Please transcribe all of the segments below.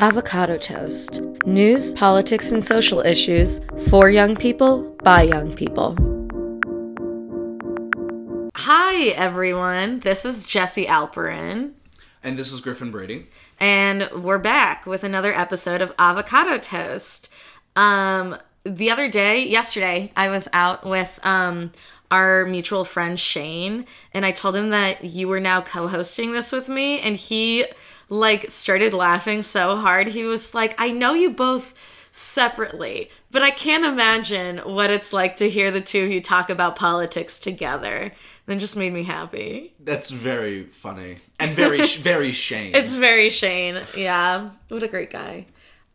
Avocado Toast. News, politics, and social issues for young people, by young people. Hi, everyone. This is Jesse Alperin. And this is Griffin Brady. And we're back with another episode of Avocado Toast. The other day, yesterday, I was out with our mutual friend Shane, and I told him that you were now co-hosting this with me, and he started laughing so hard. He was like, I know you both separately, but I can't imagine what it's like to hear the two of you talk about politics together. That just made me happy. That's very funny. And very, very Shane. It's very Shane. Yeah. What a great guy.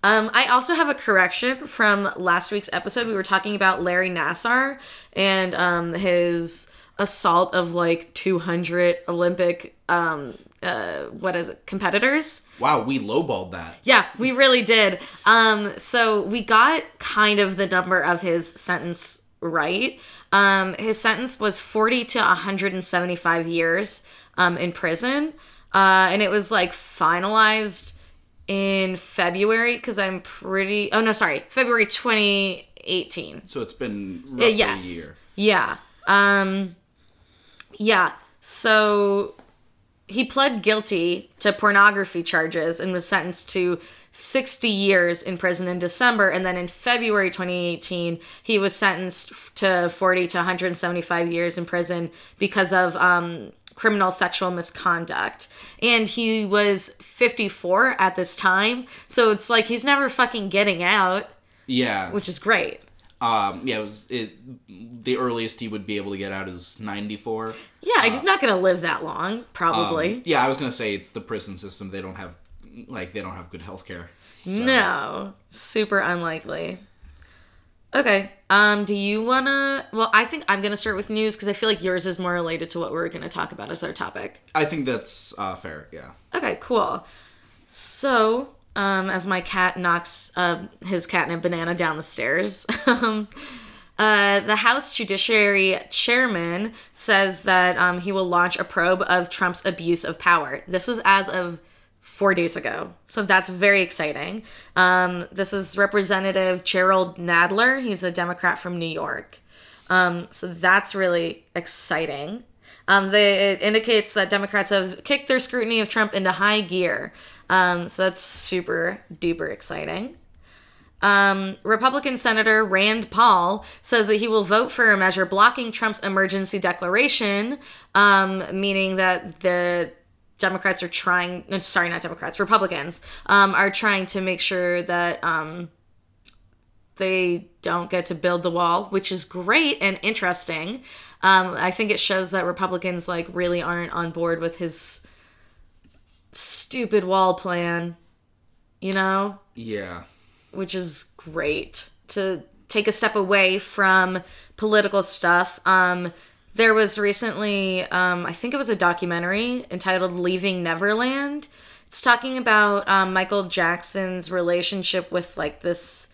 I also have a correction from last week's episode. We were talking about Larry Nassar and his assault of 200 Olympic competitors. Wow, we lowballed that. Yeah, we really did. So we got kind of the number of his sentence right. His sentence was 40 to 175 years in prison. And it was finalized in February February 2018. So it's been roughly a year. Yeah. So he pled guilty to pornography charges and was sentenced to 60 years in prison in December. And then in February 2018, he was sentenced to 40 to 175 years in prison because of criminal sexual misconduct. And he was 54 at this time. So it's he's never fucking getting out. Yeah. Which is great. The earliest he would be able to get out is 94. Yeah, he's not going to live that long, probably. I was going to say it's the prison system. They don't have, they don't have good healthcare. So. No, super unlikely. Okay, do you want to... Well, I think I'm going to start with news because I feel yours is more related to what we're going to talk about as our topic. I think that's fair, yeah. Okay, cool. So... as my cat knocks his catnip banana down the stairs. The House Judiciary Chairman says that he will launch a probe of Trump's abuse of power. This is as of 4 days ago. So that's very exciting. This is Representative Gerald Nadler. He's a Democrat from New York. So that's really exciting. It indicates that Democrats have kicked their scrutiny of Trump into high gear. So that's super duper exciting. Republican Senator Rand Paul says that he will vote for a measure blocking Trump's emergency declaration, meaning that the Republicans, are trying to make sure that, they don't get to build the wall, which is great and interesting. I think it shows that Republicans, really aren't on board with his stupid wall plan, yeah, which is great to take a step away from political stuff. There was recently I think it was a documentary entitled Leaving Neverland. It's talking about Michael Jackson's relationship with this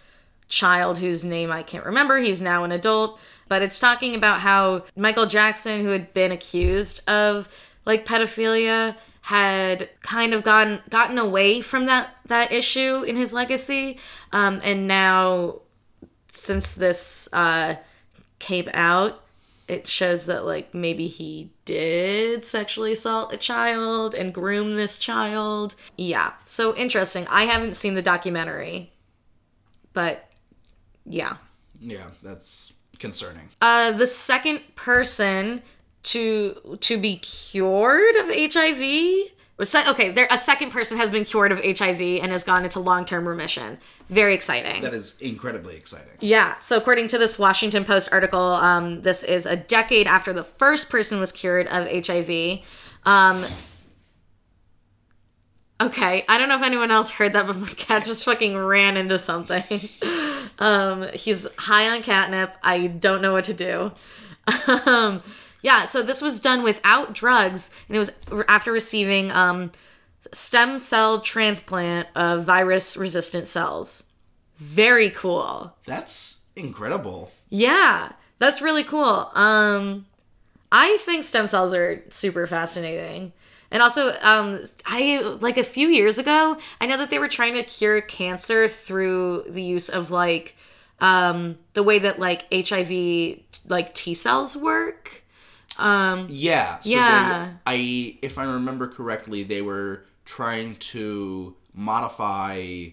child whose name I can't remember. He's now an adult, but it's talking about how Michael Jackson, who had been accused of pedophilia, had kind of gotten away from that issue in his legacy. And now, since this came out, it shows that maybe he did sexually assault a child and groom this child. Yeah, so interesting. I haven't seen the documentary, but yeah. Yeah, that's concerning. The second person to be cured of HIV? Okay, a second person has been cured of HIV and has gone into long-term remission. Very exciting. That is incredibly exciting. Yeah. So according to this Washington Post article, this is a decade after the first person was cured of HIV. Okay, I don't know if anyone else heard that, but my cat just fucking ran into something. He's high on catnip. I don't know what to do. Yeah, so this was done without drugs, and it was after receiving stem cell transplant of virus-resistant cells. Very cool. That's incredible. Yeah, that's really cool. I think stem cells are super fascinating. And also, I like a few years ago, I know that they were trying to cure cancer through the use of like the way that like HIV like T cells work. If I remember correctly, they were trying to modify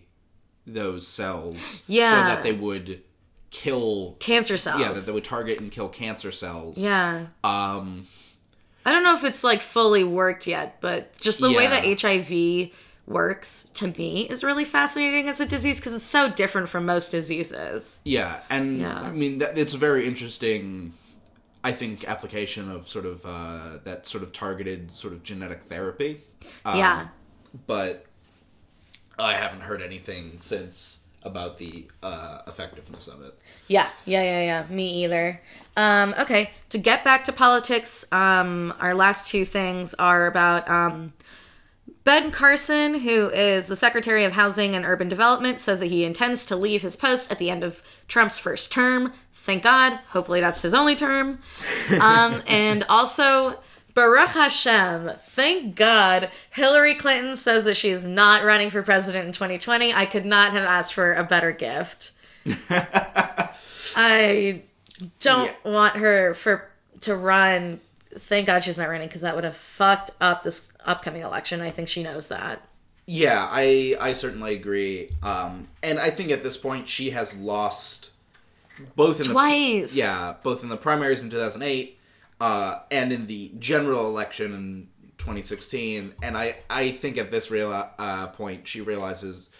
those cells so that they would kill cancer cells. Yeah, that they would target and kill cancer cells. Yeah. I don't know if it's like fully worked yet, but just the way that HIV works to me is really fascinating as a disease because it's so different from most diseases. Yeah, and I mean it's a very interesting, I think, application of sort of that sort of targeted sort of genetic therapy. But I haven't heard anything since about the effectiveness of it. Yeah. Me either. Okay, to get back to politics, our last two things are about Ben Carson, who is the Secretary of Housing and Urban Development, says that he intends to leave his post at the end of Trump's first term. Thank God. Hopefully that's his only term. And also, Baruch Hashem, thank God, Hillary Clinton says that she is not running for president in 2020. I could not have asked for a better gift. I don't want her to run. Thank God she's not running, because that would have fucked up this upcoming election. I think she knows that. Yeah, I certainly agree. And I think at this point she has lost both in twice. Both in the primaries in 2008. And in the general election in 2016, and I think at this point she realizes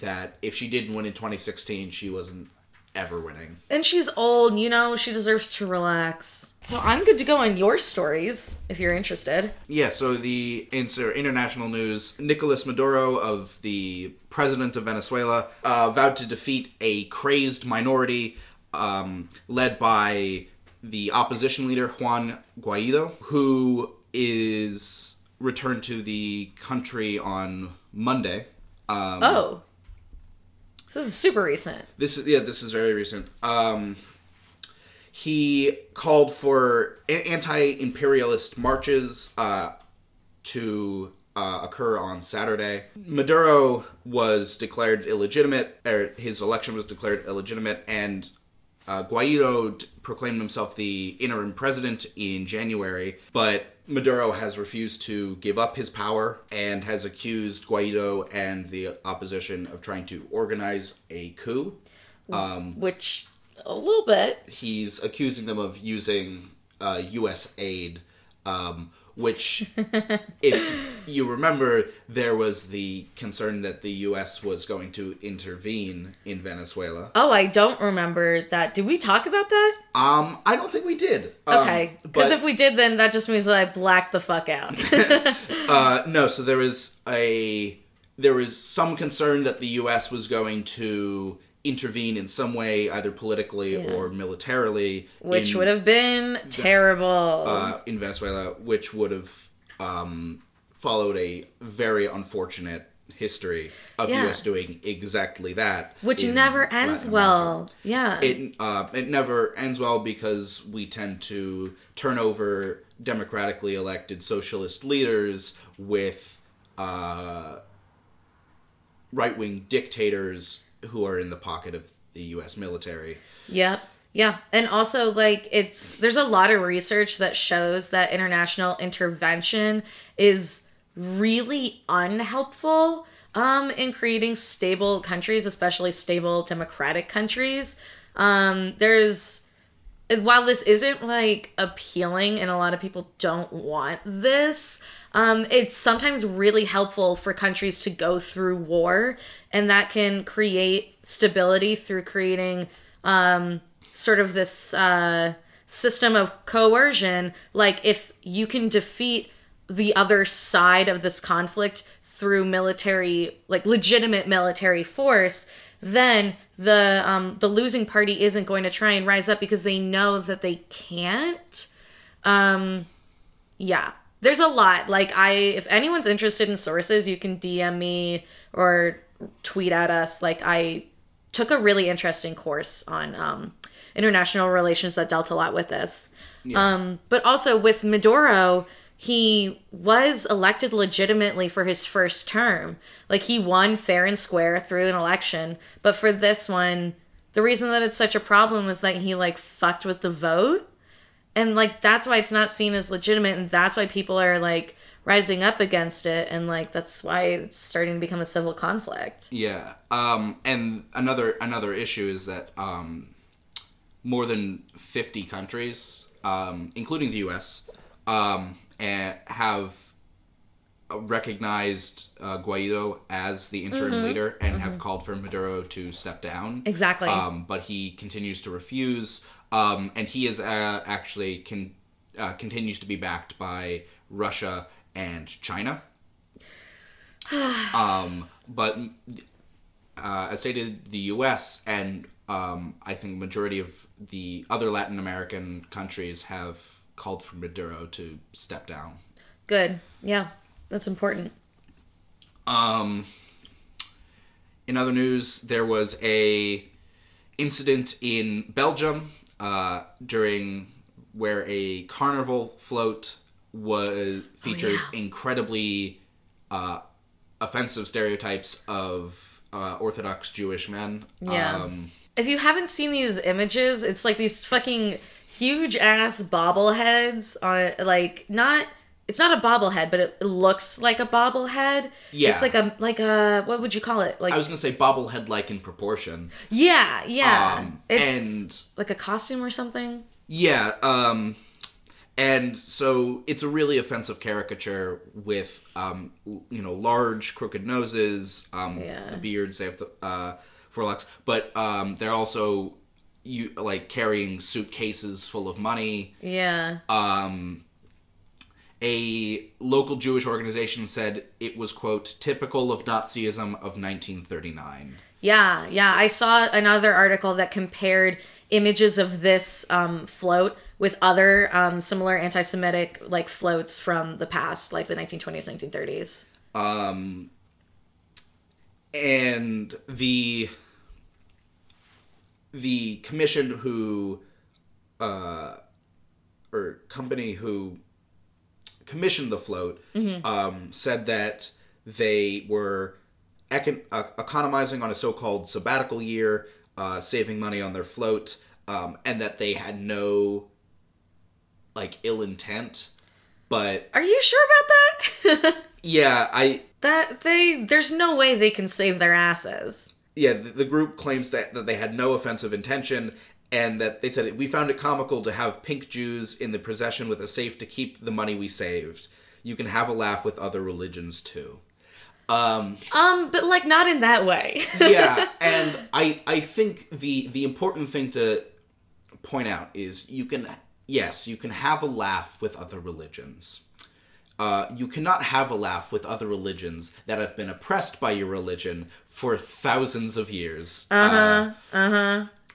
that if she didn't win in 2016, she wasn't ever winning. And she's old, you know, she deserves to relax. So I'm good to go on your stories, if you're interested. Yeah, so in international news, Nicolas Maduro, of the president of Venezuela, vowed to defeat a crazed minority led by the opposition leader, Juan Guaido, who is returned to the country on Monday. So this is super recent. This is very recent. He called for anti-imperialist marches to occur on Saturday. Maduro was declared illegitimate, or his election was declared illegitimate, and Guaido proclaimed himself the interim president in January, but Maduro has refused to give up his power and has accused Guaido and the opposition of trying to organize a coup. Which, a little bit. He's accusing them of using USAID, which, if you remember, there was the concern that the U.S. was going to intervene in Venezuela. Oh, I don't remember that. Did we talk about that? I don't think we did. Okay, because if we did, then that just means that I blacked the fuck out. No, so there was some concern that the U.S. was going to intervene in some way, either politically or militarily. Which would have been terrible. In Venezuela, which would have followed a very unfortunate history of the U.S. doing exactly that. Which never ends well. Yeah. It never ends well because we tend to turn over democratically elected socialist leaders with right-wing dictators who are in the pocket of the U.S. military. Yep. Yeah. And also, like, there's a lot of research that shows that international intervention is really unhelpful in creating stable countries, especially stable democratic countries. While this isn't, like, appealing and a lot of people don't want this, it's sometimes really helpful for countries to go through war, and that can create stability through creating sort of this system of coercion. Like, if you can defeat the other side of this conflict through military, like legitimate military force, then the losing party isn't going to try and rise up because they know that they can't. There's a lot. Like, if anyone's interested in sources, you can DM me or tweet at us. Like, I took a really interesting course on international relations that dealt a lot with this. But also with Maduro, he was elected legitimately for his first term. Like, he won fair and square through an election. But for this one, the reason that it's such a problem was that he, like, fucked with the vote. And, like, that's why it's not seen as legitimate. And that's why people are, like, rising up against it. And, like, that's why it's starting to become a civil conflict. Yeah. And another issue is that more than 50 countries, including the U.S., have recognized Guaido as the interim leader and have called for Maduro to step down. Exactly. But he continues to refuse. And he is actually continues to be backed by Russia and China. But as stated, the U.S. and I think majority of the other Latin American countries have called for Maduro to step down. Good. Yeah, that's important. In other news, there was a incident in Belgium during where a carnival float was featured incredibly offensive stereotypes of Orthodox Jewish men. Yeah. If you haven't seen these images, it's like these fucking huge ass bobbleheads on, like, not, it's not a bobblehead, but it looks like a bobblehead. Yeah. It's like a, what would you call it? Like, I was going to say bobblehead-like in proportion. Yeah, yeah. It's and like a costume or something. Yeah. And so it's a really offensive caricature with, you know, large crooked noses, the beards, they have the, forelocks, but, they're also, you like carrying suitcases full of money. Yeah. A local Jewish organization said it was, quote, typical of Nazism of 1939. Yeah, yeah. I saw another article that compared images of this float with other similar anti-Semitic, like, floats from the past, like the 1920s, 1930s. And the commission who, or company who commissioned the float, said that they were economizing on a so-called sabbatical year, saving money on their float, and that they had no, like, ill intent, but... Are you sure about that? Yeah, there's no way they can save their asses. Yeah, the group claims that they had no offensive intention, and that they said, we found it comical to have pink Jews in the procession with a safe to keep the money we saved. You can have a laugh with other religions, too. But, like, not in that way. Yeah, and I think the important thing to point out is you can have a laugh with other religions. You cannot have a laugh with other religions that have been oppressed by your religion for thousands of years. Or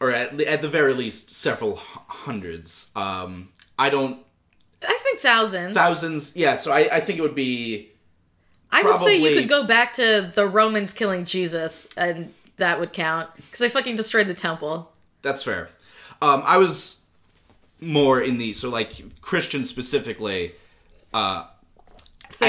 at the very least, several hundreds. I think thousands. Thousands, yeah. So I think it would be... I would say you could go back to the Romans killing Jesus, and that would count. Because they fucking destroyed the temple. That's fair. I was more in the... So, like, Christians specifically... Fair.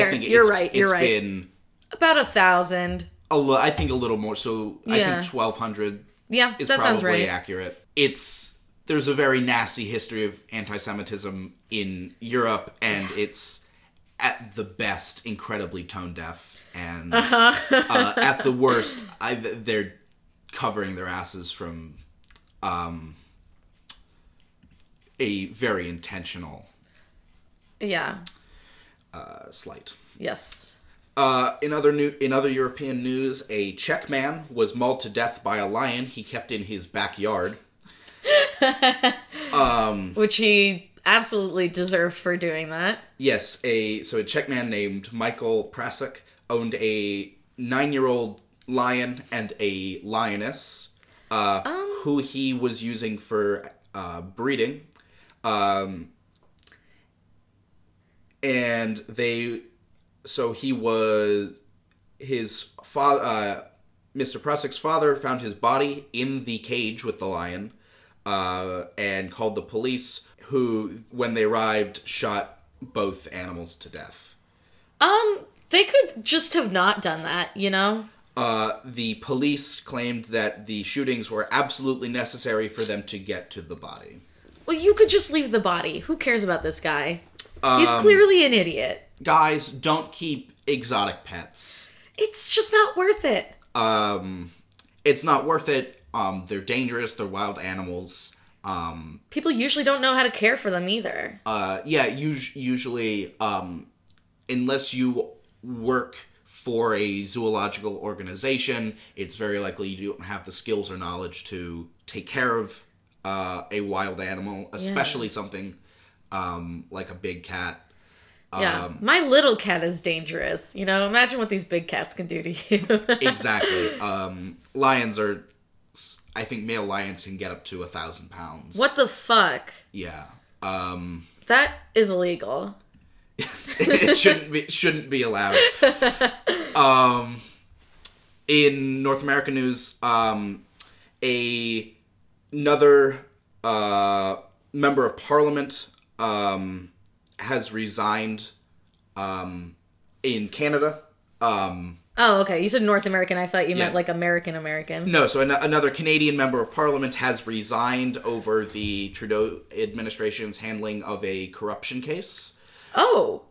I think You're right. It's been... About 1,000. I think a little more. So yeah. I think 1,200 is that probably sounds right. Accurate. There's a very nasty history of anti-Semitism in Europe, and it's, at the best, incredibly tone-deaf. And at the worst, they're covering their asses from a very intentional... Yeah. Slight. Yes. In other European news, a Czech man was mauled to death by a lion he kept in his backyard. Which he absolutely deserved for doing that. Yes, a Czech man named Michael Prasik owned a 9-year-old lion and a lioness, who he was using for breeding. And Mr. Prasik's father found his body in the cage with the lion, and called the police, who, when they arrived, shot both animals to death. They could just have not done that, you know? The police claimed that the shootings were absolutely necessary for them to get to the body. Well, you could just leave the body. Who cares about this guy? He's clearly an idiot. Guys, don't keep exotic pets. It's just not worth it. It's not worth it. They're dangerous. They're wild animals. People usually don't know how to care for them either. Usually, unless you work for a zoological organization, it's very likely you don't have the skills or knowledge to take care of a wild animal, especially something like a big cat. Yeah, my little cat is dangerous. You know, imagine what these big cats can do to you. Exactly. Lions are... I think male lions can get up to 1,000 pounds. What the fuck? Yeah. That is illegal. It shouldn't be allowed. In North American news, another member of Parliament has resigned in Canada. Oh, okay. You said North American. I thought you meant, like, American. No, so another Canadian member of Parliament has resigned over the Trudeau administration's handling of a corruption case. Oh.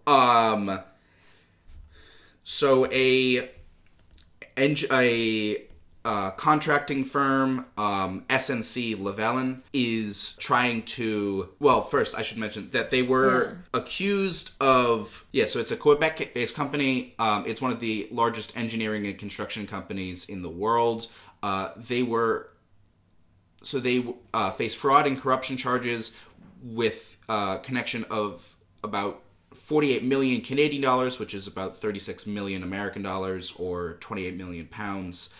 So a contracting firm, SNC Lavalin, is trying to... Well, first, I should mention that they were accused of... Yeah, so it's a Quebec-based company. It's one of the largest engineering and construction companies in the world. They faced fraud and corruption charges with connection of about 48 million Canadian dollars, which is about 36 million American dollars or 28 million pounds,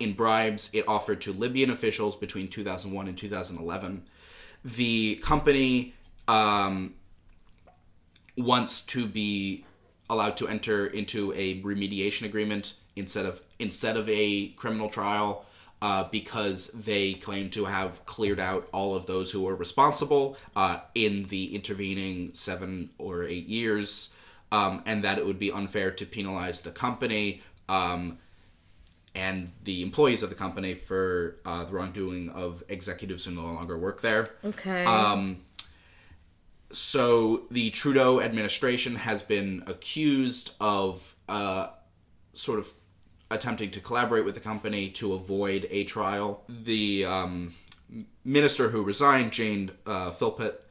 in bribes it offered to Libyan officials between 2001 and 2011. The company wants to be allowed to enter into a remediation agreement instead of a criminal trial because they claim to have cleared out all of those who were responsible in the intervening 7 or 8 years, and that it would be unfair to penalize the company and the employees of the company for the wrongdoing of executives who no longer work there. Okay. So the Trudeau administration has been accused of sort of attempting to collaborate with the company to avoid a trial. The minister who resigned, Jane Philpott,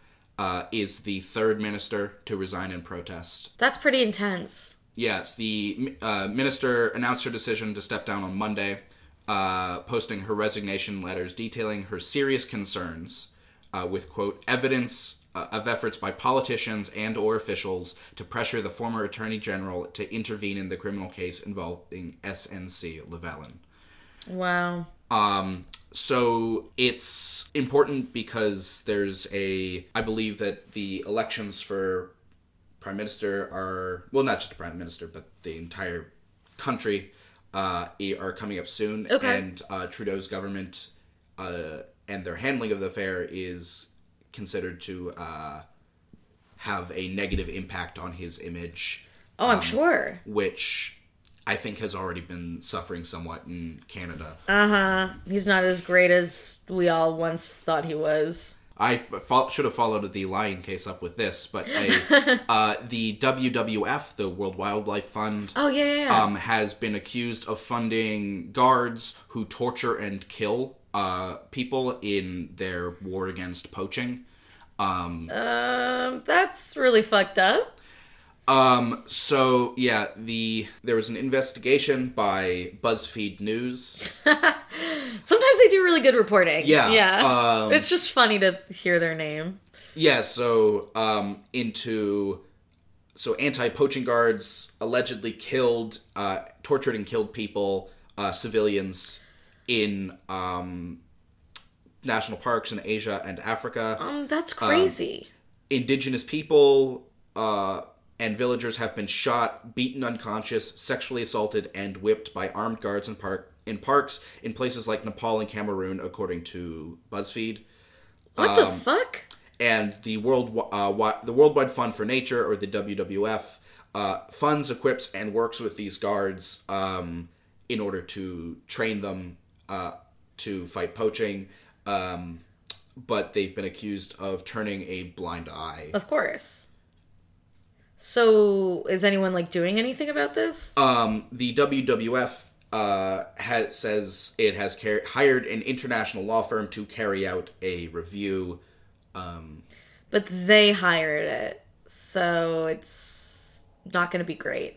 is the third minister to resign in protest. That's pretty intense. Yes, the minister announced her decision to step down on Monday, posting her resignation letters detailing her serious concerns with, quote, evidence of efforts by politicians and or officials to pressure the former attorney general to intervene in the criminal case involving SNC Lavalin. Wow. So it's important because there's I believe that the elections for... Prime Minister are... Well, not just the Prime Minister, but the entire country are coming up soon. Okay. And Trudeau's government and their handling of the affair is considered to have a negative impact on his image. Oh, I'm sure. Which I think has already been suffering somewhat in Canada. Uh-huh. He's not as great as we all once thought he was. I should have followed the lion case up with this, but the WWF, the World Wildlife Fund, has been accused of funding guards who torture and kill people in their war against poaching. That's really fucked up. So, yeah, there was an investigation by BuzzFeed News. Sometimes they do really good reporting. Yeah. Yeah. It's just funny to hear their name. Yeah, so, anti-poaching guards allegedly tortured and killed people, civilians in, national parks in Asia and Africa. That's crazy. Indigenous people, and villagers have been shot, beaten unconscious, sexually assaulted, and whipped by armed guards in parks in places like Nepal and Cameroon, according to BuzzFeed. What the fuck? and the World Wide Fund for Nature, or the WWF, funds, equips, and works with these guards in order to train them to fight poaching. But they've been accused of turning a blind eye. Of course. So is anyone doing anything about this? The WWF says it has hired an international law firm to carry out a review. But they hired it, so it's not going to be great.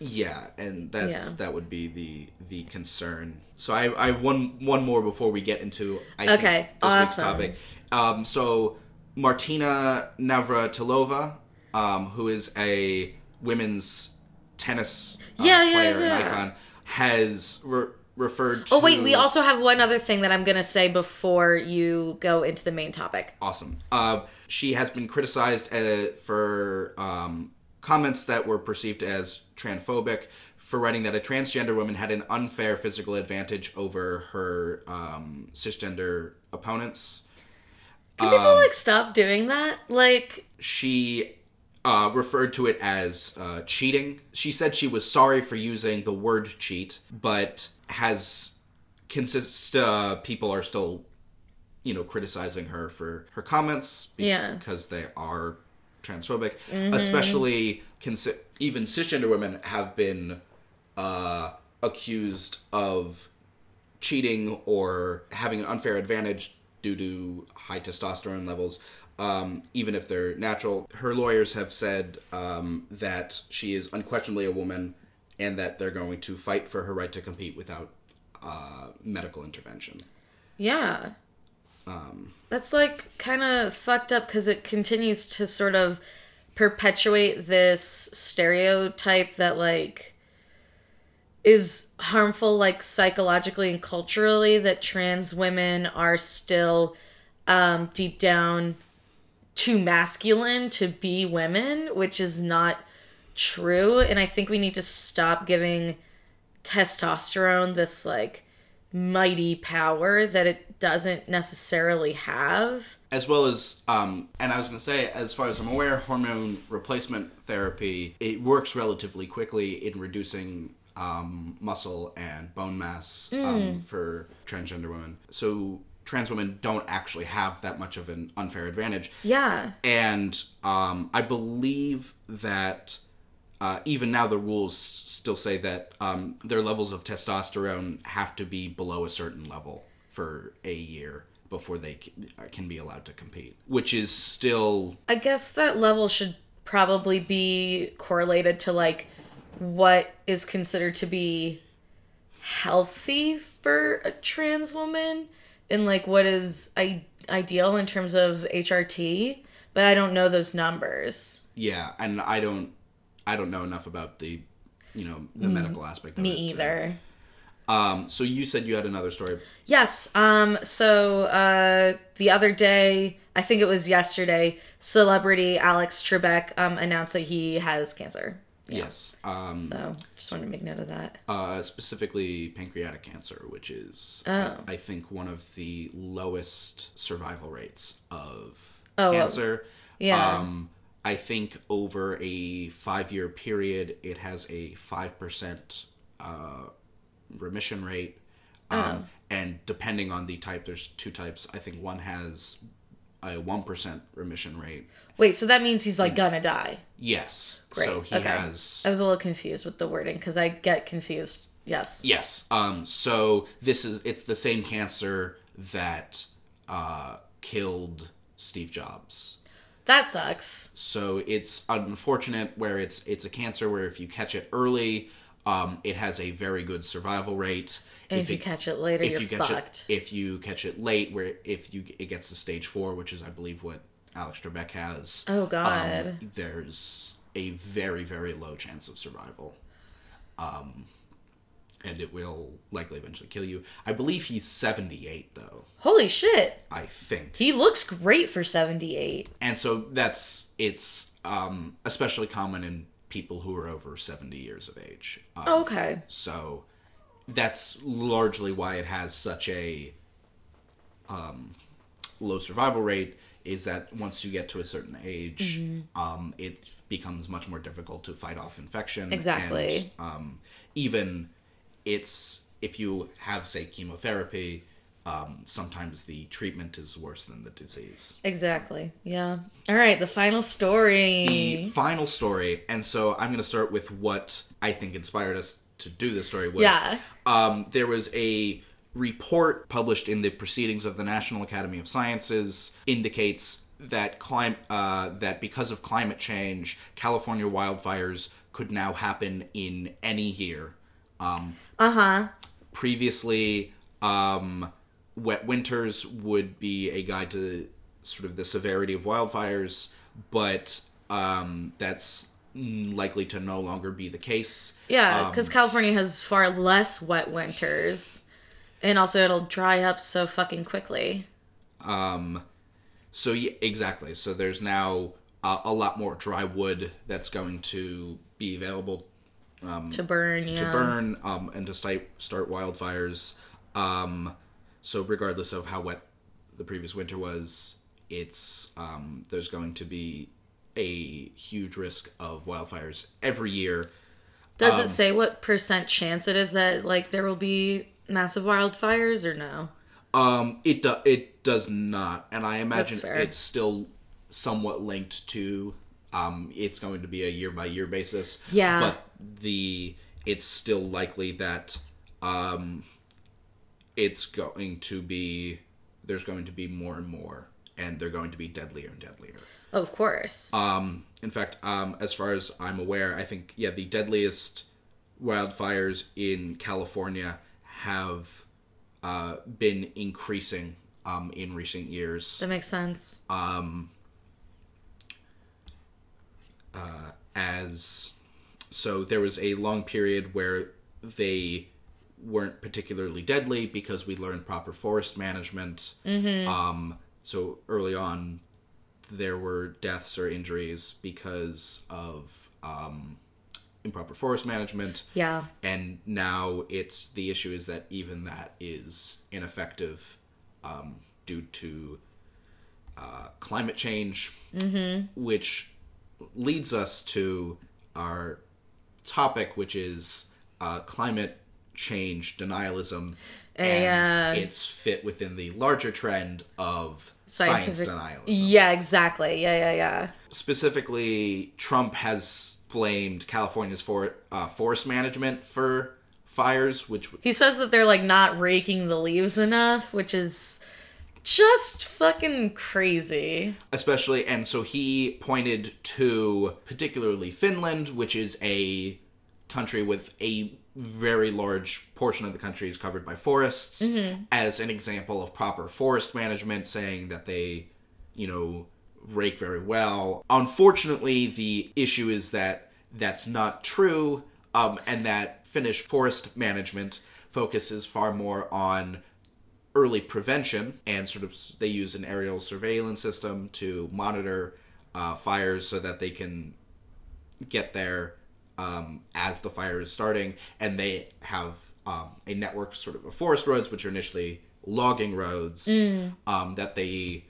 Yeah, and that would be the concern. So I have one more before we get into this week's topic. So Martina Navratilova, who is a women's tennis player and icon, has referred to... Oh, wait, we also have one other thing that I'm going to say before you go into the main topic. Awesome. She has been criticized for... comments that were perceived as transphobic, for writing that a transgender woman had an unfair physical advantage over her cisgender opponents. Can people stop doing that? She referred to it as cheating. She said she was sorry for using the word cheat, but people are still, criticizing her for her comments because they are transphobic, especially even cisgender women have been accused of cheating or having an unfair advantage due to high testosterone levels, even if they're natural. Her lawyers have said that she is unquestionably a woman and that they're going to fight for her right to compete without medical intervention. Yeah. That's kind of fucked up because it continues to sort of perpetuate this stereotype that is harmful psychologically and culturally, that trans women are still deep down too masculine to be women, which is not true. And I think we need to stop giving testosterone this mighty power that it doesn't necessarily have. As well as, and I was going to say, as far as I'm aware, hormone replacement therapy, it works relatively quickly in reducing muscle and bone mass for transgender women. So trans women don't actually have that much of an unfair advantage. Yeah. And I believe that even now the rules still say that their levels of testosterone have to be below a certain level for a year before they can be allowed to compete, which is still... I guess that level should probably be correlated to, what is considered to be healthy for a trans woman and, what is ideal in terms of HRT, but I don't know those numbers. Yeah, and I don't know enough about the medical aspect of it. Me either. So you said you had another story. Yes. So the other day, I think it was yesterday, celebrity Alex Trebek announced that he has cancer. Yeah. Yes. So just wanted to make note of that. Specifically pancreatic cancer, which is, I think, one of the lowest survival rates of cancer. Yeah. I think over a 5-year period, it has a 5% remission rate. And depending on the type, there's 2 types. I think one has a 1% remission rate. Wait, so that means he's gonna die? Yes. Great. So he has... I was a little confused with the wording because I get confused. Yes. Yes. So it's the same cancer that killed Steve Jobs. That sucks. So it's unfortunate where it's a cancer where if you catch it early, it has a very good survival rate. And if you catch it later, you're fucked. If you catch it late, it gets to stage 4, which is, I believe, what Alex Trebek has. Oh, God. There's a very, very low chance of survival. And it will likely eventually kill you. I believe he's 78, though. Holy shit. I think. He looks great for 78. And so it's especially common in people who are over 70 years of age. Okay. So that's largely why it has such a low survival rate, is that once you get to a certain age, mm-hmm. It becomes much more difficult to fight off infection. Exactly. And, even it's, if you have, say, chemotherapy, sometimes the treatment is worse than the disease. Exactly. Yeah. All right. The final story. The final story. And so I'm going to start with what I think inspired us to do this story was, yeah. There was a report published in the Proceedings of the National Academy of Sciences indicates that that because of climate change, California wildfires could now happen in any year. Previously, wet winters would be a guide to sort of the severity of wildfires, but that's likely to no longer be the case. Yeah, because California has far less wet winters, and also it'll dry up so fucking quickly. So yeah, exactly. So there's now a lot more dry wood that's going to be available to burn, yeah. To burn and to start wildfires. So regardless of how wet the previous winter was, it's there's going to be a huge risk of wildfires every year. Does it say what percent chance it is that like there will be massive wildfires or no? It does not, and I imagine it's still somewhat linked to. It's going to be a year by year basis. Yeah, but it's still likely that. It's going to be... There's going to be more and more. And they're going to be deadlier and deadlier. Of course. In fact, as far as I'm aware, I think, yeah, the deadliest wildfires in California have been increasing in recent years. That makes sense. So there was a long period where they weren't particularly deadly because we learned proper forest management. Mm-hmm. So early on, there were deaths or injuries because of improper forest management. Yeah. And now the issue is that even that is ineffective due to climate change, mm-hmm. which leads us to our topic, which is climate change denialism and its fit within the larger trend of science denialism. Yeah, exactly. Yeah. Specifically, Trump has blamed California's forest management for fires, which... He says that they're, like, not raking the leaves enough, which is just fucking crazy. Especially, and so he pointed to particularly Finland, which is a country with a very large portion of the country is covered by forests, mm-hmm. as an example of proper forest management, saying that they, rake very well. Unfortunately, the issue is that that's not true, and that Finnish forest management focuses far more on early prevention, and sort of they use an aerial surveillance system to monitor fires so that they can get there as the fire is starting, and they have a network sort of forest roads, which are initially logging roads, that they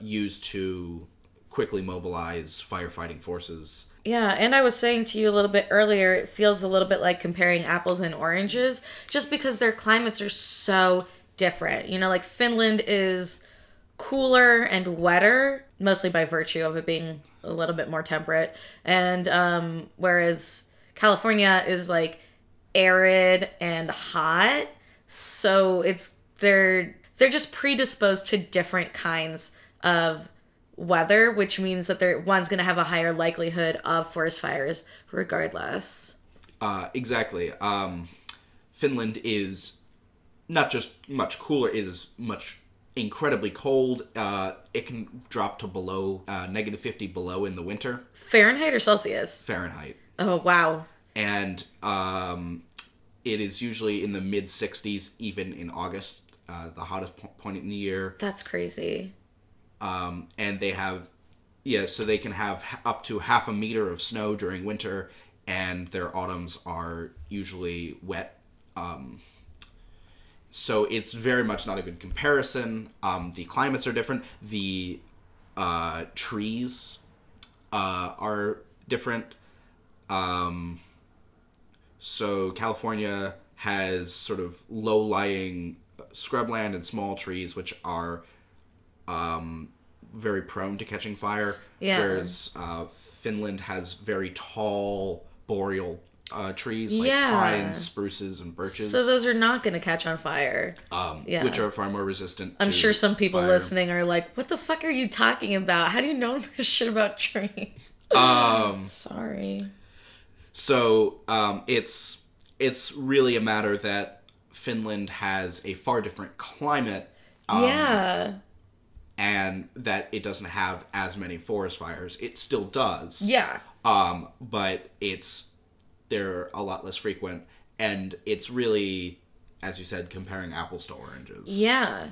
use to quickly mobilize firefighting forces. Yeah, and I was saying to you a little bit earlier, it feels a little bit like comparing apples and oranges, just because their climates are so different. Like Finland is cooler and wetter, mostly by virtue of it being a little bit more temperate, and whereas California is like arid and hot, so it's they're just predisposed to different kinds of weather, which means that one's going to have a higher likelihood of forest fires regardless. Exactly. Finland is not just much cooler, it is much incredibly cold. It can drop to below negative 50 below in the winter. Fahrenheit or Celsius? Fahrenheit. Oh wow. And it is usually in the mid 60s even in August, the hottest point in the year. That's crazy. And they have so they can have up to half a meter of snow during winter, and their autumns are usually wet. So it's very much not a good comparison. The climates are different. The trees are different. So California has sort of low-lying scrubland and small trees, which are very prone to catching fire. Yeah. Whereas Finland has very tall boreal trees like pines, spruces, and birches. So those are not going to catch on fire. Which are far more resistant to I'm sure some people fire. Listening are like, what the fuck are you talking about? How do you know this shit about trees? Sorry. So it's really a matter that Finland has a far different climate. And that it doesn't have as many forest fires. It still does. Yeah. But they're a lot less frequent, and it's really, as you said, comparing apples to oranges. Yeah.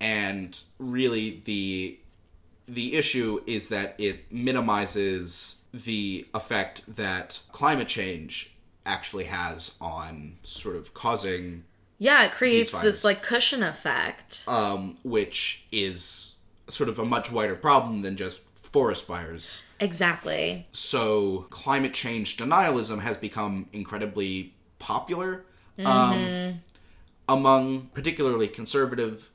And really the issue is that it minimizes the effect that climate change actually has on sort of causing... Yeah, it creates this, like, cushion effect. Which is sort of a much wider problem than just forest fires. Exactly. So climate change denialism has become incredibly popular among particularly conservative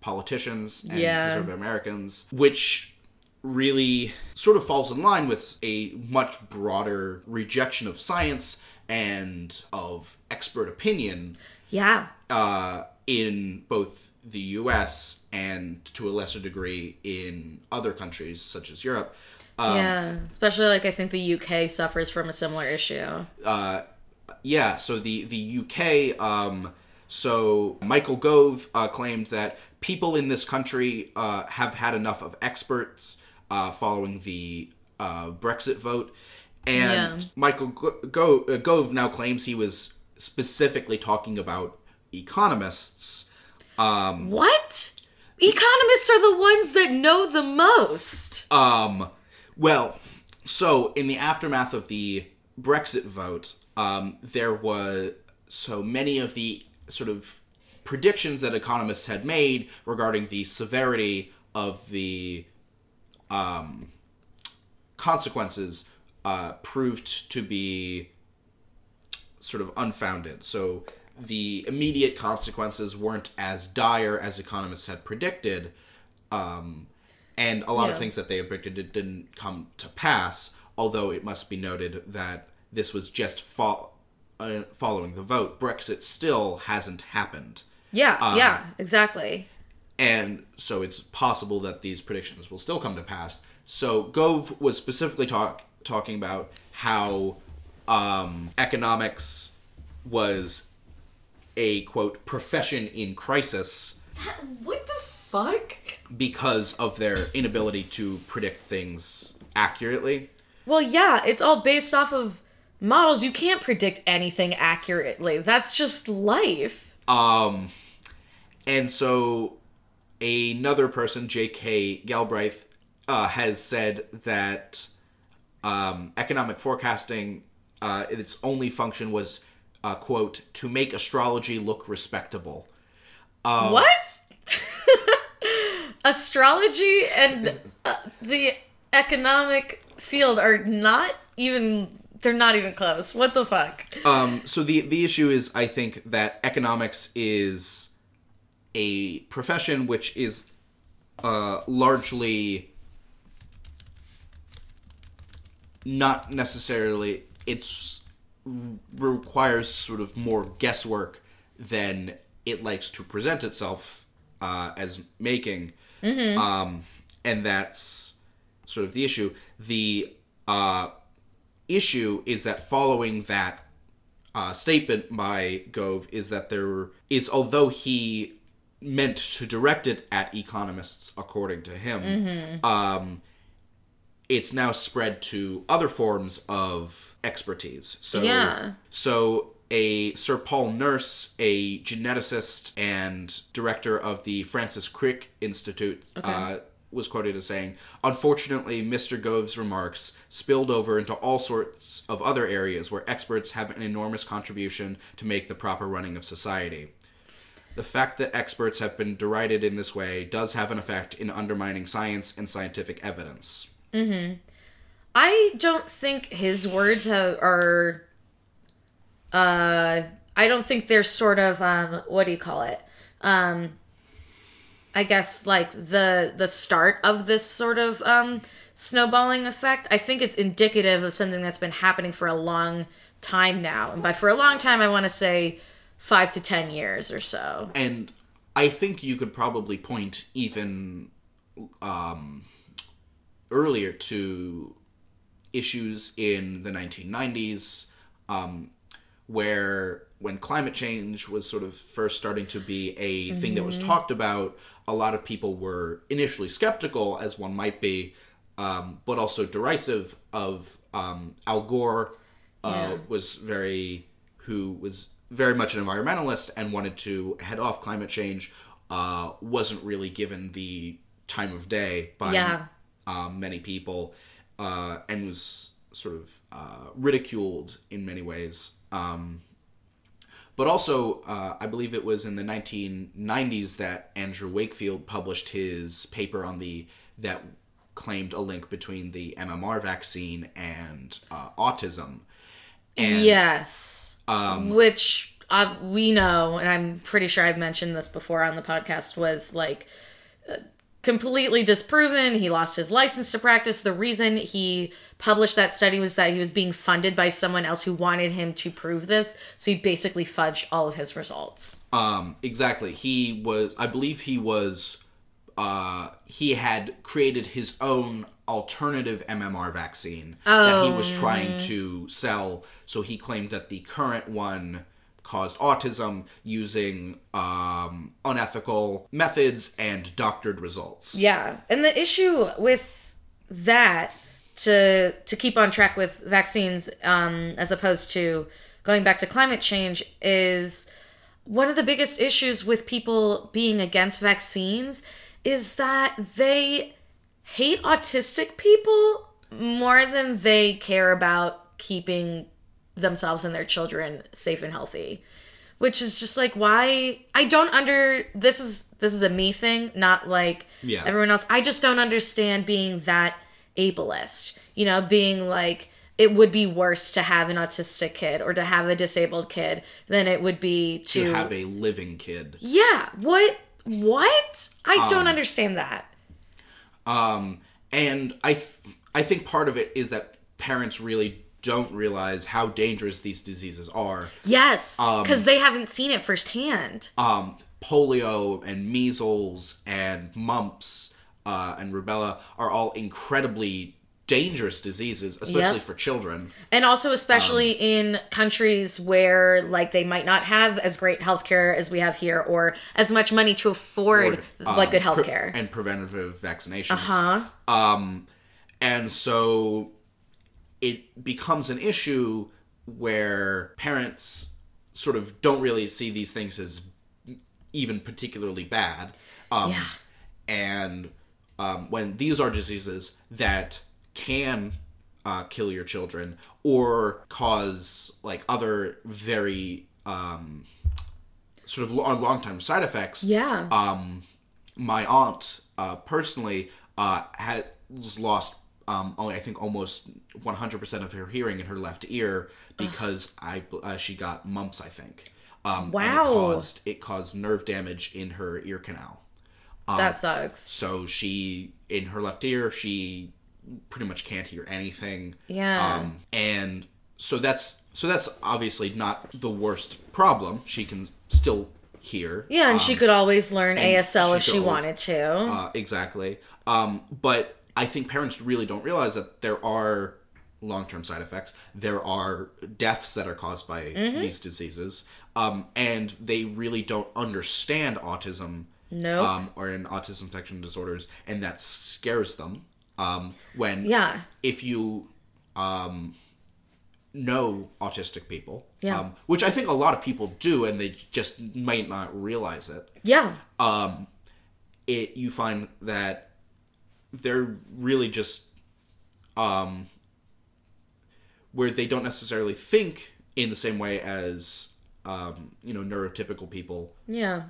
politicians and conservative Americans, which really sort of falls in line with a much broader rejection of science and of expert opinion in both the US and, to a lesser degree, in other countries such as Europe. Especially, like, I think the UK suffers from a similar issue. So the UK... So Michael Gove claimed that people in this country have had enough of experts following the Brexit vote. And Michael Gove now claims he was specifically talking about economists. What? Economists are the ones that know the most. Well, so in the aftermath of the Brexit vote, there was so many of the sort of predictions that economists had made regarding the severity of the consequences proved to be sort of unfounded. So the immediate consequences weren't as dire as economists had predicted, and a lot of things that they predicted didn't come to pass, although it must be noted that this was just following the vote. Brexit still hasn't happened. Yeah, exactly. And so it's possible that these predictions will still come to pass. So Gove was specifically talking about how economics was a, quote, profession in crisis. What the fuck? Because of their inability to predict things accurately. Well, yeah, it's all based off of models. You can't predict anything accurately. That's just life. And so another person, J.K. Galbraith, has said that economic forecasting, its only function was, quote, to make astrology look respectable. What? Astrology and the economic field are not even... They're not even close. What the fuck? So the issue is, I think, that economics is a profession which is largely not necessarily... It requires sort of more guesswork than it likes to present itself as making. And that's sort of the issue. The... issue is that following that statement by Gove is that there is, although he meant to direct it at economists, according to him, it's now spread to other forms of expertise. So Sir Paul Nurse, a geneticist and director of the Francis Crick Institute, was quoted as saying, "Unfortunately, Mr. Gove's remarks spilled over into all sorts of other areas where experts have an enormous contribution to make the proper running of society. The fact that experts have been derided in this way does have an effect in undermining science and scientific evidence." Mm-hmm. I don't think his words are... I don't think they're sort of, what do you call it? I guess, like, the start of this sort of snowballing effect. I think it's indicative of something that's been happening for a long time now. And by for a long time, I want to say 5 to 10 years or so. And I think you could probably point even earlier to issues in the 1990s, where when climate change was sort of first starting to be a mm-hmm. thing that was talked about, a lot of people were initially skeptical, as one might be, but also derisive of Al Gore, who was very much an environmentalist and wanted to head off climate change, wasn't really given the time of day by many people, and was sort of ridiculed in many ways. But also, I believe it was in the 1990s that Andrew Wakefield published his paper on that claimed a link between the MMR vaccine and autism. And, yes. Which we know, and I'm pretty sure I've mentioned this before on the podcast, was like completely disproven. He lost his license to practice. The reason he published that study was that he was being funded by someone else who wanted him to prove this, so he basically fudged all of his results. Exactly. He had created his own alternative MMR vaccine that he was trying to sell, so he claimed that the current one caused autism using unethical methods and doctored results. Yeah. And the issue with that, to keep on track with vaccines as opposed to going back to climate change, is one of the biggest issues with people being against vaccines is that they hate autistic people more than they care about keeping themselves and their children safe and healthy, which is just like, why? I don't this is a me thing, not like everyone else. I just don't understand being that ableist, being like, it would be worse to have an autistic kid or to have a disabled kid than it would be to have a living kid. Yeah. What? I don't understand that. And I think part of it is that parents really don't realize how dangerous these diseases are. Yes, because they haven't seen it firsthand. Polio and measles and mumps and rubella are all incredibly dangerous diseases, especially for children. And also especially in countries where they might not have as great healthcare as we have here, or as much money to afford good healthcare. And preventative vaccinations. Uh-huh. And so it becomes an issue where parents sort of don't really see these things as even particularly bad. And when these are diseases that can kill your children or cause other very sort of long-term side effects. Yeah. My aunt personally has lost I think almost 100% of her hearing in her left ear because she got mumps, I think. And it caused nerve damage in her ear canal. That sucks. So in her left ear, she pretty much can't hear anything. Yeah. And so that's obviously not the worst problem. She can still hear. Yeah, and she could always learn ASL if she wanted to. Exactly. But I think parents really don't realize that there are long-term side effects. There are deaths that are caused by these diseases. And they really don't understand autism or in autism spectrum disorders. And that scares them. If you know autistic people, which I think a lot of people do, and they just might not realize it. Yeah. You find that they're really just where they don't necessarily think in the same way as neurotypical people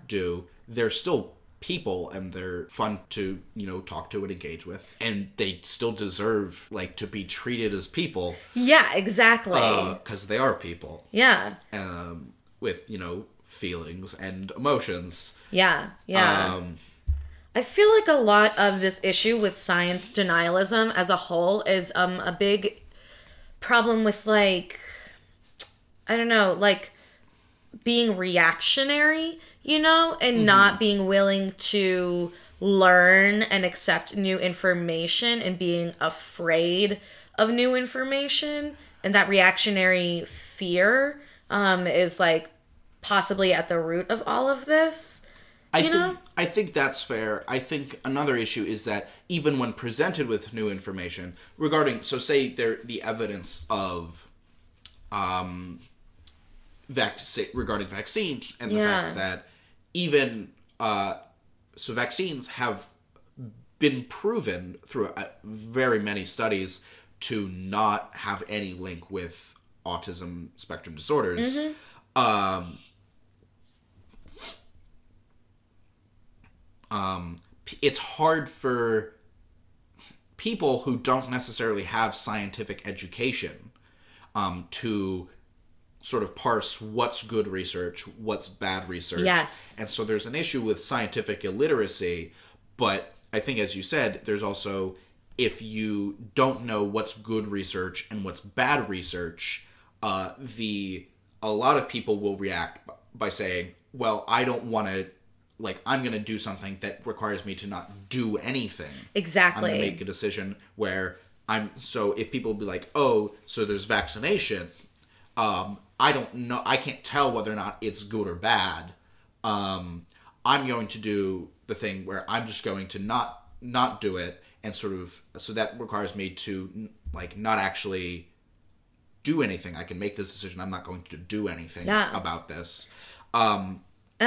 do. They're still people, and they're fun to talk to and engage with, and they still deserve to be treated as people. Yeah, exactly. Because they are people. Yeah. With feelings and emotions. Yeah. Yeah. I feel like a lot of this issue with science denialism as a whole is a big problem with being reactionary, and not being willing to learn and accept new information and being afraid of new information. And that reactionary fear is possibly at the root of all of this. I think that's fair. I think another issue is that even when presented with new information regarding, the evidence of regarding vaccines and the fact that even vaccines have been proven through very many studies to not have any link with autism spectrum disorders. Mm-hmm. It's hard for people who don't necessarily have scientific education to sort of parse what's good research, what's bad research. Yes. And so there's an issue with scientific illiteracy, but I think, as you said, there's also, if you don't know what's good research and what's bad research, a lot of people will react by saying, well, I don't want to, I'm going to do something that requires me to not do anything. Exactly. I'm going to make a decision where if people be like, oh, so there's vaccination, I don't know, I can't tell whether or not it's good or bad. I'm going to do the thing where I'm just going to not do it, and so that requires me to, not actually do anything. I can make this decision. I'm not going to do anything about this. And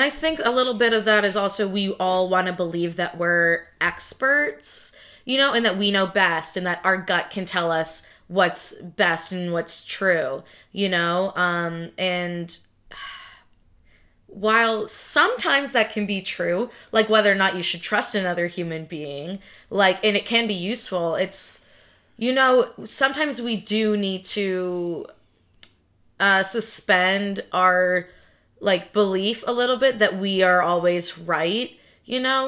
I think a little bit of that is also we all want to believe that we're experts, and that we know best and that our gut can tell us what's best and what's true, and while sometimes that can be true, whether or not you should trust another human being, and it can be useful, it's, sometimes we do need to suspend our belief a little bit that we are always right,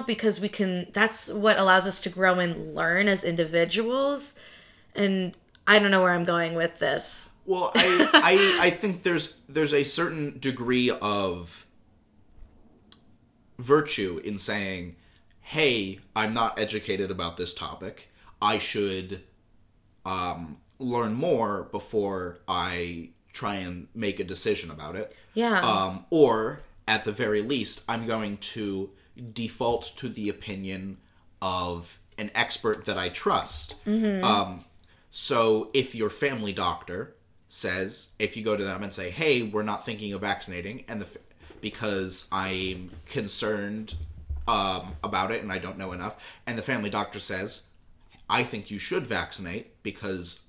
because we can, that's what allows us to grow and learn as individuals. And I don't know where I'm going with this. Well, I think there's a certain degree of virtue in saying, hey, I'm not educated about this topic. I should learn more before I try and make a decision about it. Yeah. Or, at the very least, I'm going to default to the opinion of an expert that I trust. Mm-hmm. So if your family doctor says, if you go to them and say, hey, we're not thinking of vaccinating because I'm concerned about it and I don't know enough, and the family doctor says, I think you should vaccinate because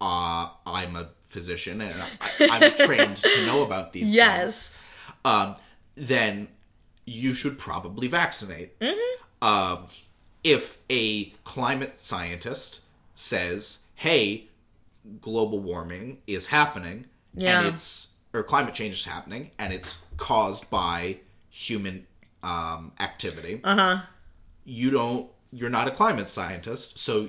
I'm a physician and I'm trained to know about these things, then you should probably vaccinate. Mm-hmm. If a climate scientist says, hey, global warming is happening, or climate change is happening, and it's caused by human activity, you're not a climate scientist, so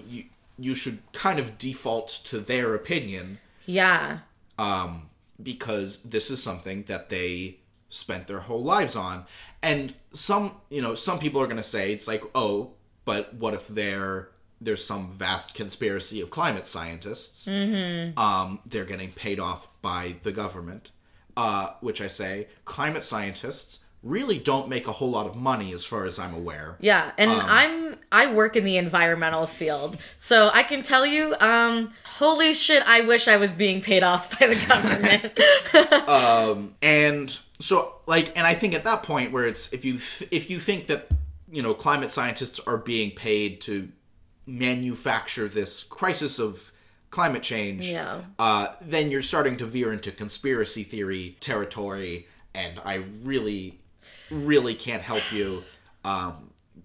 you should kind of default to their opinion. Yeah. Because this is something that they spent their whole lives on. And some people are going to say, it's oh, but what if there's some vast conspiracy of climate scientists? Mm-hmm. They're getting paid off by the government, which I say, climate scientists really don't make a whole lot of money as far as I'm aware. Yeah, and I work in the environmental field, so I can tell you, holy shit, I wish I was being paid off by the government. And so, and I think at that point where it's, if you think that, climate scientists are being paid to manufacture this crisis of climate change, then you're starting to veer into conspiracy theory territory, and I really, really can't help you,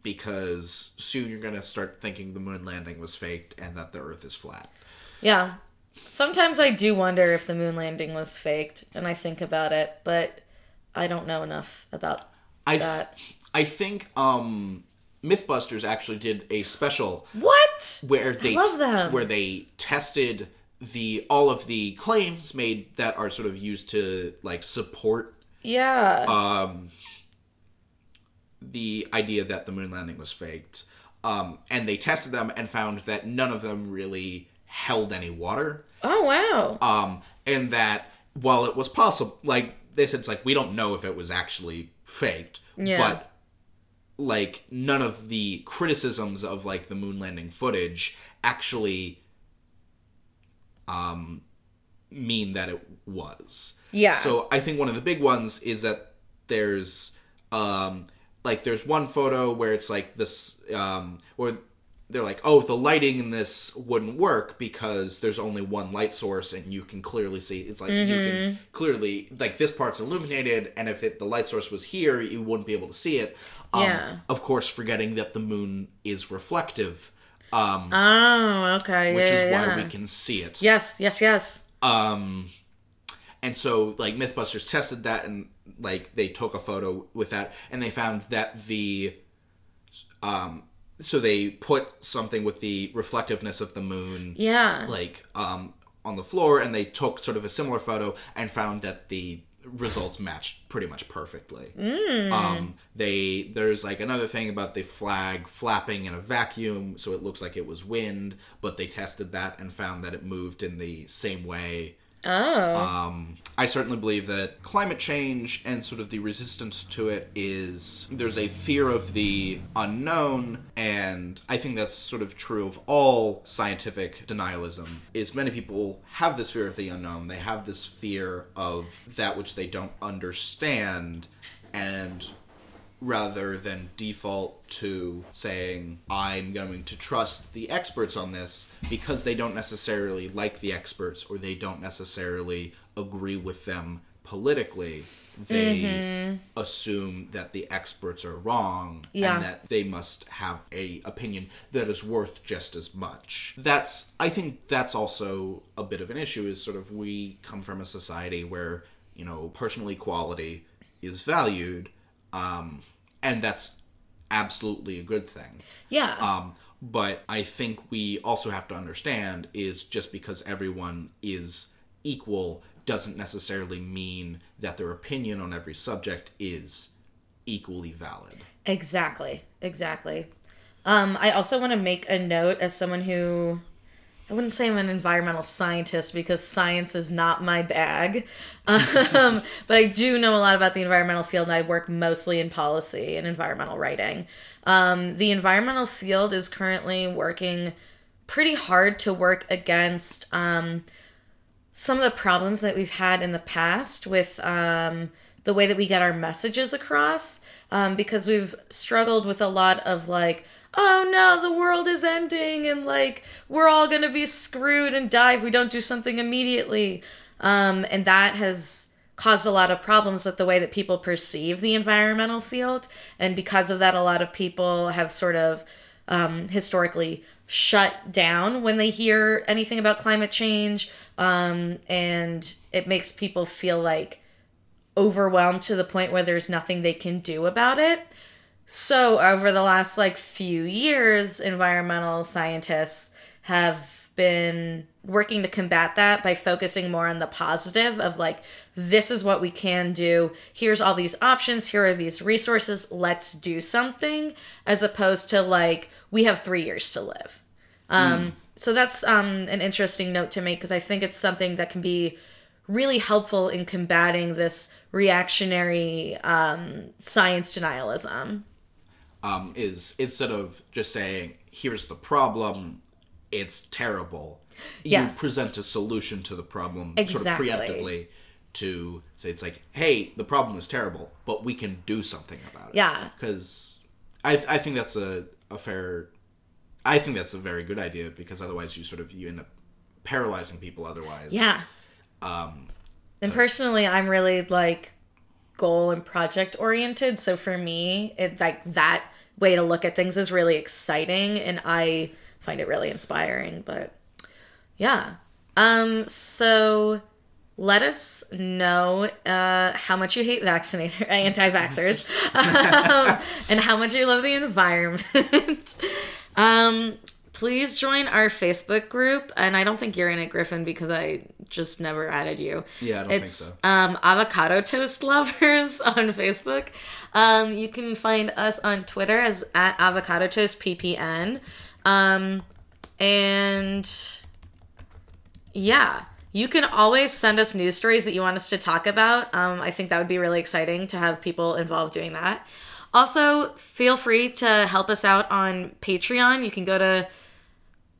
because soon you're going to start thinking the moon landing was faked and that the Earth is flat. Yeah. Sometimes I do wonder if the moon landing was faked, and I think about it, but I don't know enough about that. I think Mythbusters actually did a special where they tested all of the claims made that are sort of used to like support the idea that the moon landing was faked, and they tested them and found that none of them really held any water. Oh wow! And that while it was possible, like they said, it's like we don't know if it was actually faked, but like none of the criticisms of like the moon landing footage actually mean that it was. Yeah. So I think one of the big ones is that there's like there's one photo where it's like this or they're like, oh, the lighting in this wouldn't work because there's only one light source and you can clearly see. It's like you can clearly, like, this part's illuminated, and if the light source was here, you wouldn't be able to see it. Of course, forgetting that the moon is reflective. Which is why we can see it. Yes. And so, like, Mythbusters tested that, and, like, they took a photo with that, and they found that the... So they put something with the reflectiveness of the moon, on the floor, and they took sort of a similar photo and found that the results matched pretty much perfectly. There's like another thing about the flag flapping in a vacuum, so it looks like it was wind, but they tested that and found that it moved in the same way. I certainly believe that climate change and sort of the resistance to it is, there's a fear of the unknown, and I think that's sort of true of all scientific denialism, is many people have this fear of the unknown, they have this fear of that which they don't understand, and rather than default to saying, I'm going to trust the experts on this because they don't necessarily like the experts or they don't necessarily agree with them politically, they assume that the experts are wrong and that they must have a opinion that is worth just as much. I think that's also a bit of an issue, is sort of we come from a society where, you know, personal equality is valued. And that's absolutely a good thing. Yeah. But I think we also have to understand is just because everyone is equal doesn't necessarily mean that their opinion on every subject is equally valid. Exactly. I also want to make a note as someone who... I wouldn't say I'm an environmental scientist because science is not my bag. But I do know a lot about the environmental field, and I work mostly in policy and environmental writing. The environmental field is currently working pretty hard to work against some of the problems that we've had in the past with the way that we get our messages across, because we've struggled with a lot of, like, oh no, the world is ending, and like we're all going to be screwed and die if we don't do something immediately. And that has caused a lot of problems with the way that people perceive the environmental field. And because of that, a lot of people have sort of historically shut down when they hear anything about climate change. And it makes people feel like overwhelmed to the point where there's nothing they can do about it. So over the last, like, few years, environmental scientists have been working to combat that by focusing more on the positive of, like, this is what we can do. Here's all these options. Here are these resources. Let's do something, as opposed to, like, we have 3 years to live. So that's an interesting note to make, because I think it's something that can be really helpful in combating this reactionary science denialism. Is instead of just saying, here's the problem, it's terrible, you present a solution to the problem sort of preemptively, to say it's like, hey, the problem is terrible, but we can do something about it. Because I think that's a fair I think that's a very good idea, because otherwise you end up paralyzing people otherwise. Yeah. And personally, I'm really goal and project oriented. So for me, that way to look at things is really exciting, and I find it really inspiring. But yeah. So let us know how much you hate anti-vaxxers, and how much you love the environment. Please join our Facebook group. And I don't think you're in it, Griffin, because I just never added you. Yeah, I don't think so. Avocado Toast Lovers on Facebook. You can find us on Twitter as @AvocadoToastPPN. And yeah, you can always send us news stories that you want us to talk about. I think that would be really exciting to have people involved doing that. Also, feel free to help us out on Patreon. You can go to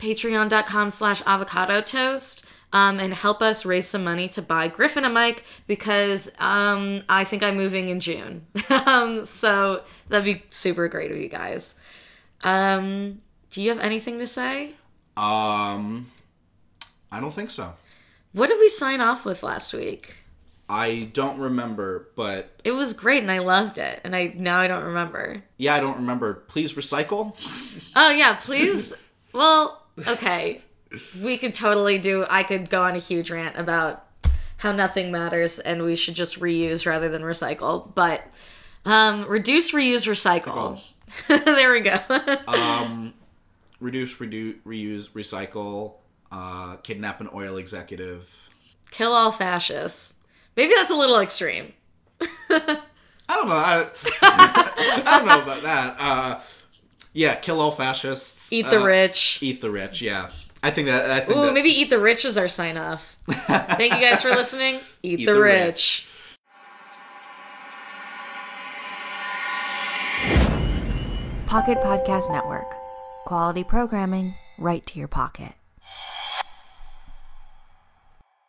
patreon.com/avocadotoast and help us raise some money to buy Griffin a mic, because I think I'm moving in June. So that'd be super great of you guys. Do you have anything to say? I don't think so. What did we sign off with last week? I don't remember, but... It was great, and I loved it, and now I don't remember. Yeah, I don't remember. Please recycle? Oh, yeah, please. Well, okay. We could totally I could go on a huge rant about how nothing matters, and we should just reuse rather than recycle. But reduce, reuse, recycle. There we go. Reduce, reuse, recycle. Kidnap an oil executive. Kill all fascists. Maybe that's a little extreme. I don't know. I don't know about that. Yeah, kill all fascists. Eat the rich. Eat the rich, yeah. I think maybe eat the rich is our sign-off. Thank you guys for listening. Eat the rich. Pocket Podcast Network. Quality programming right to your pocket.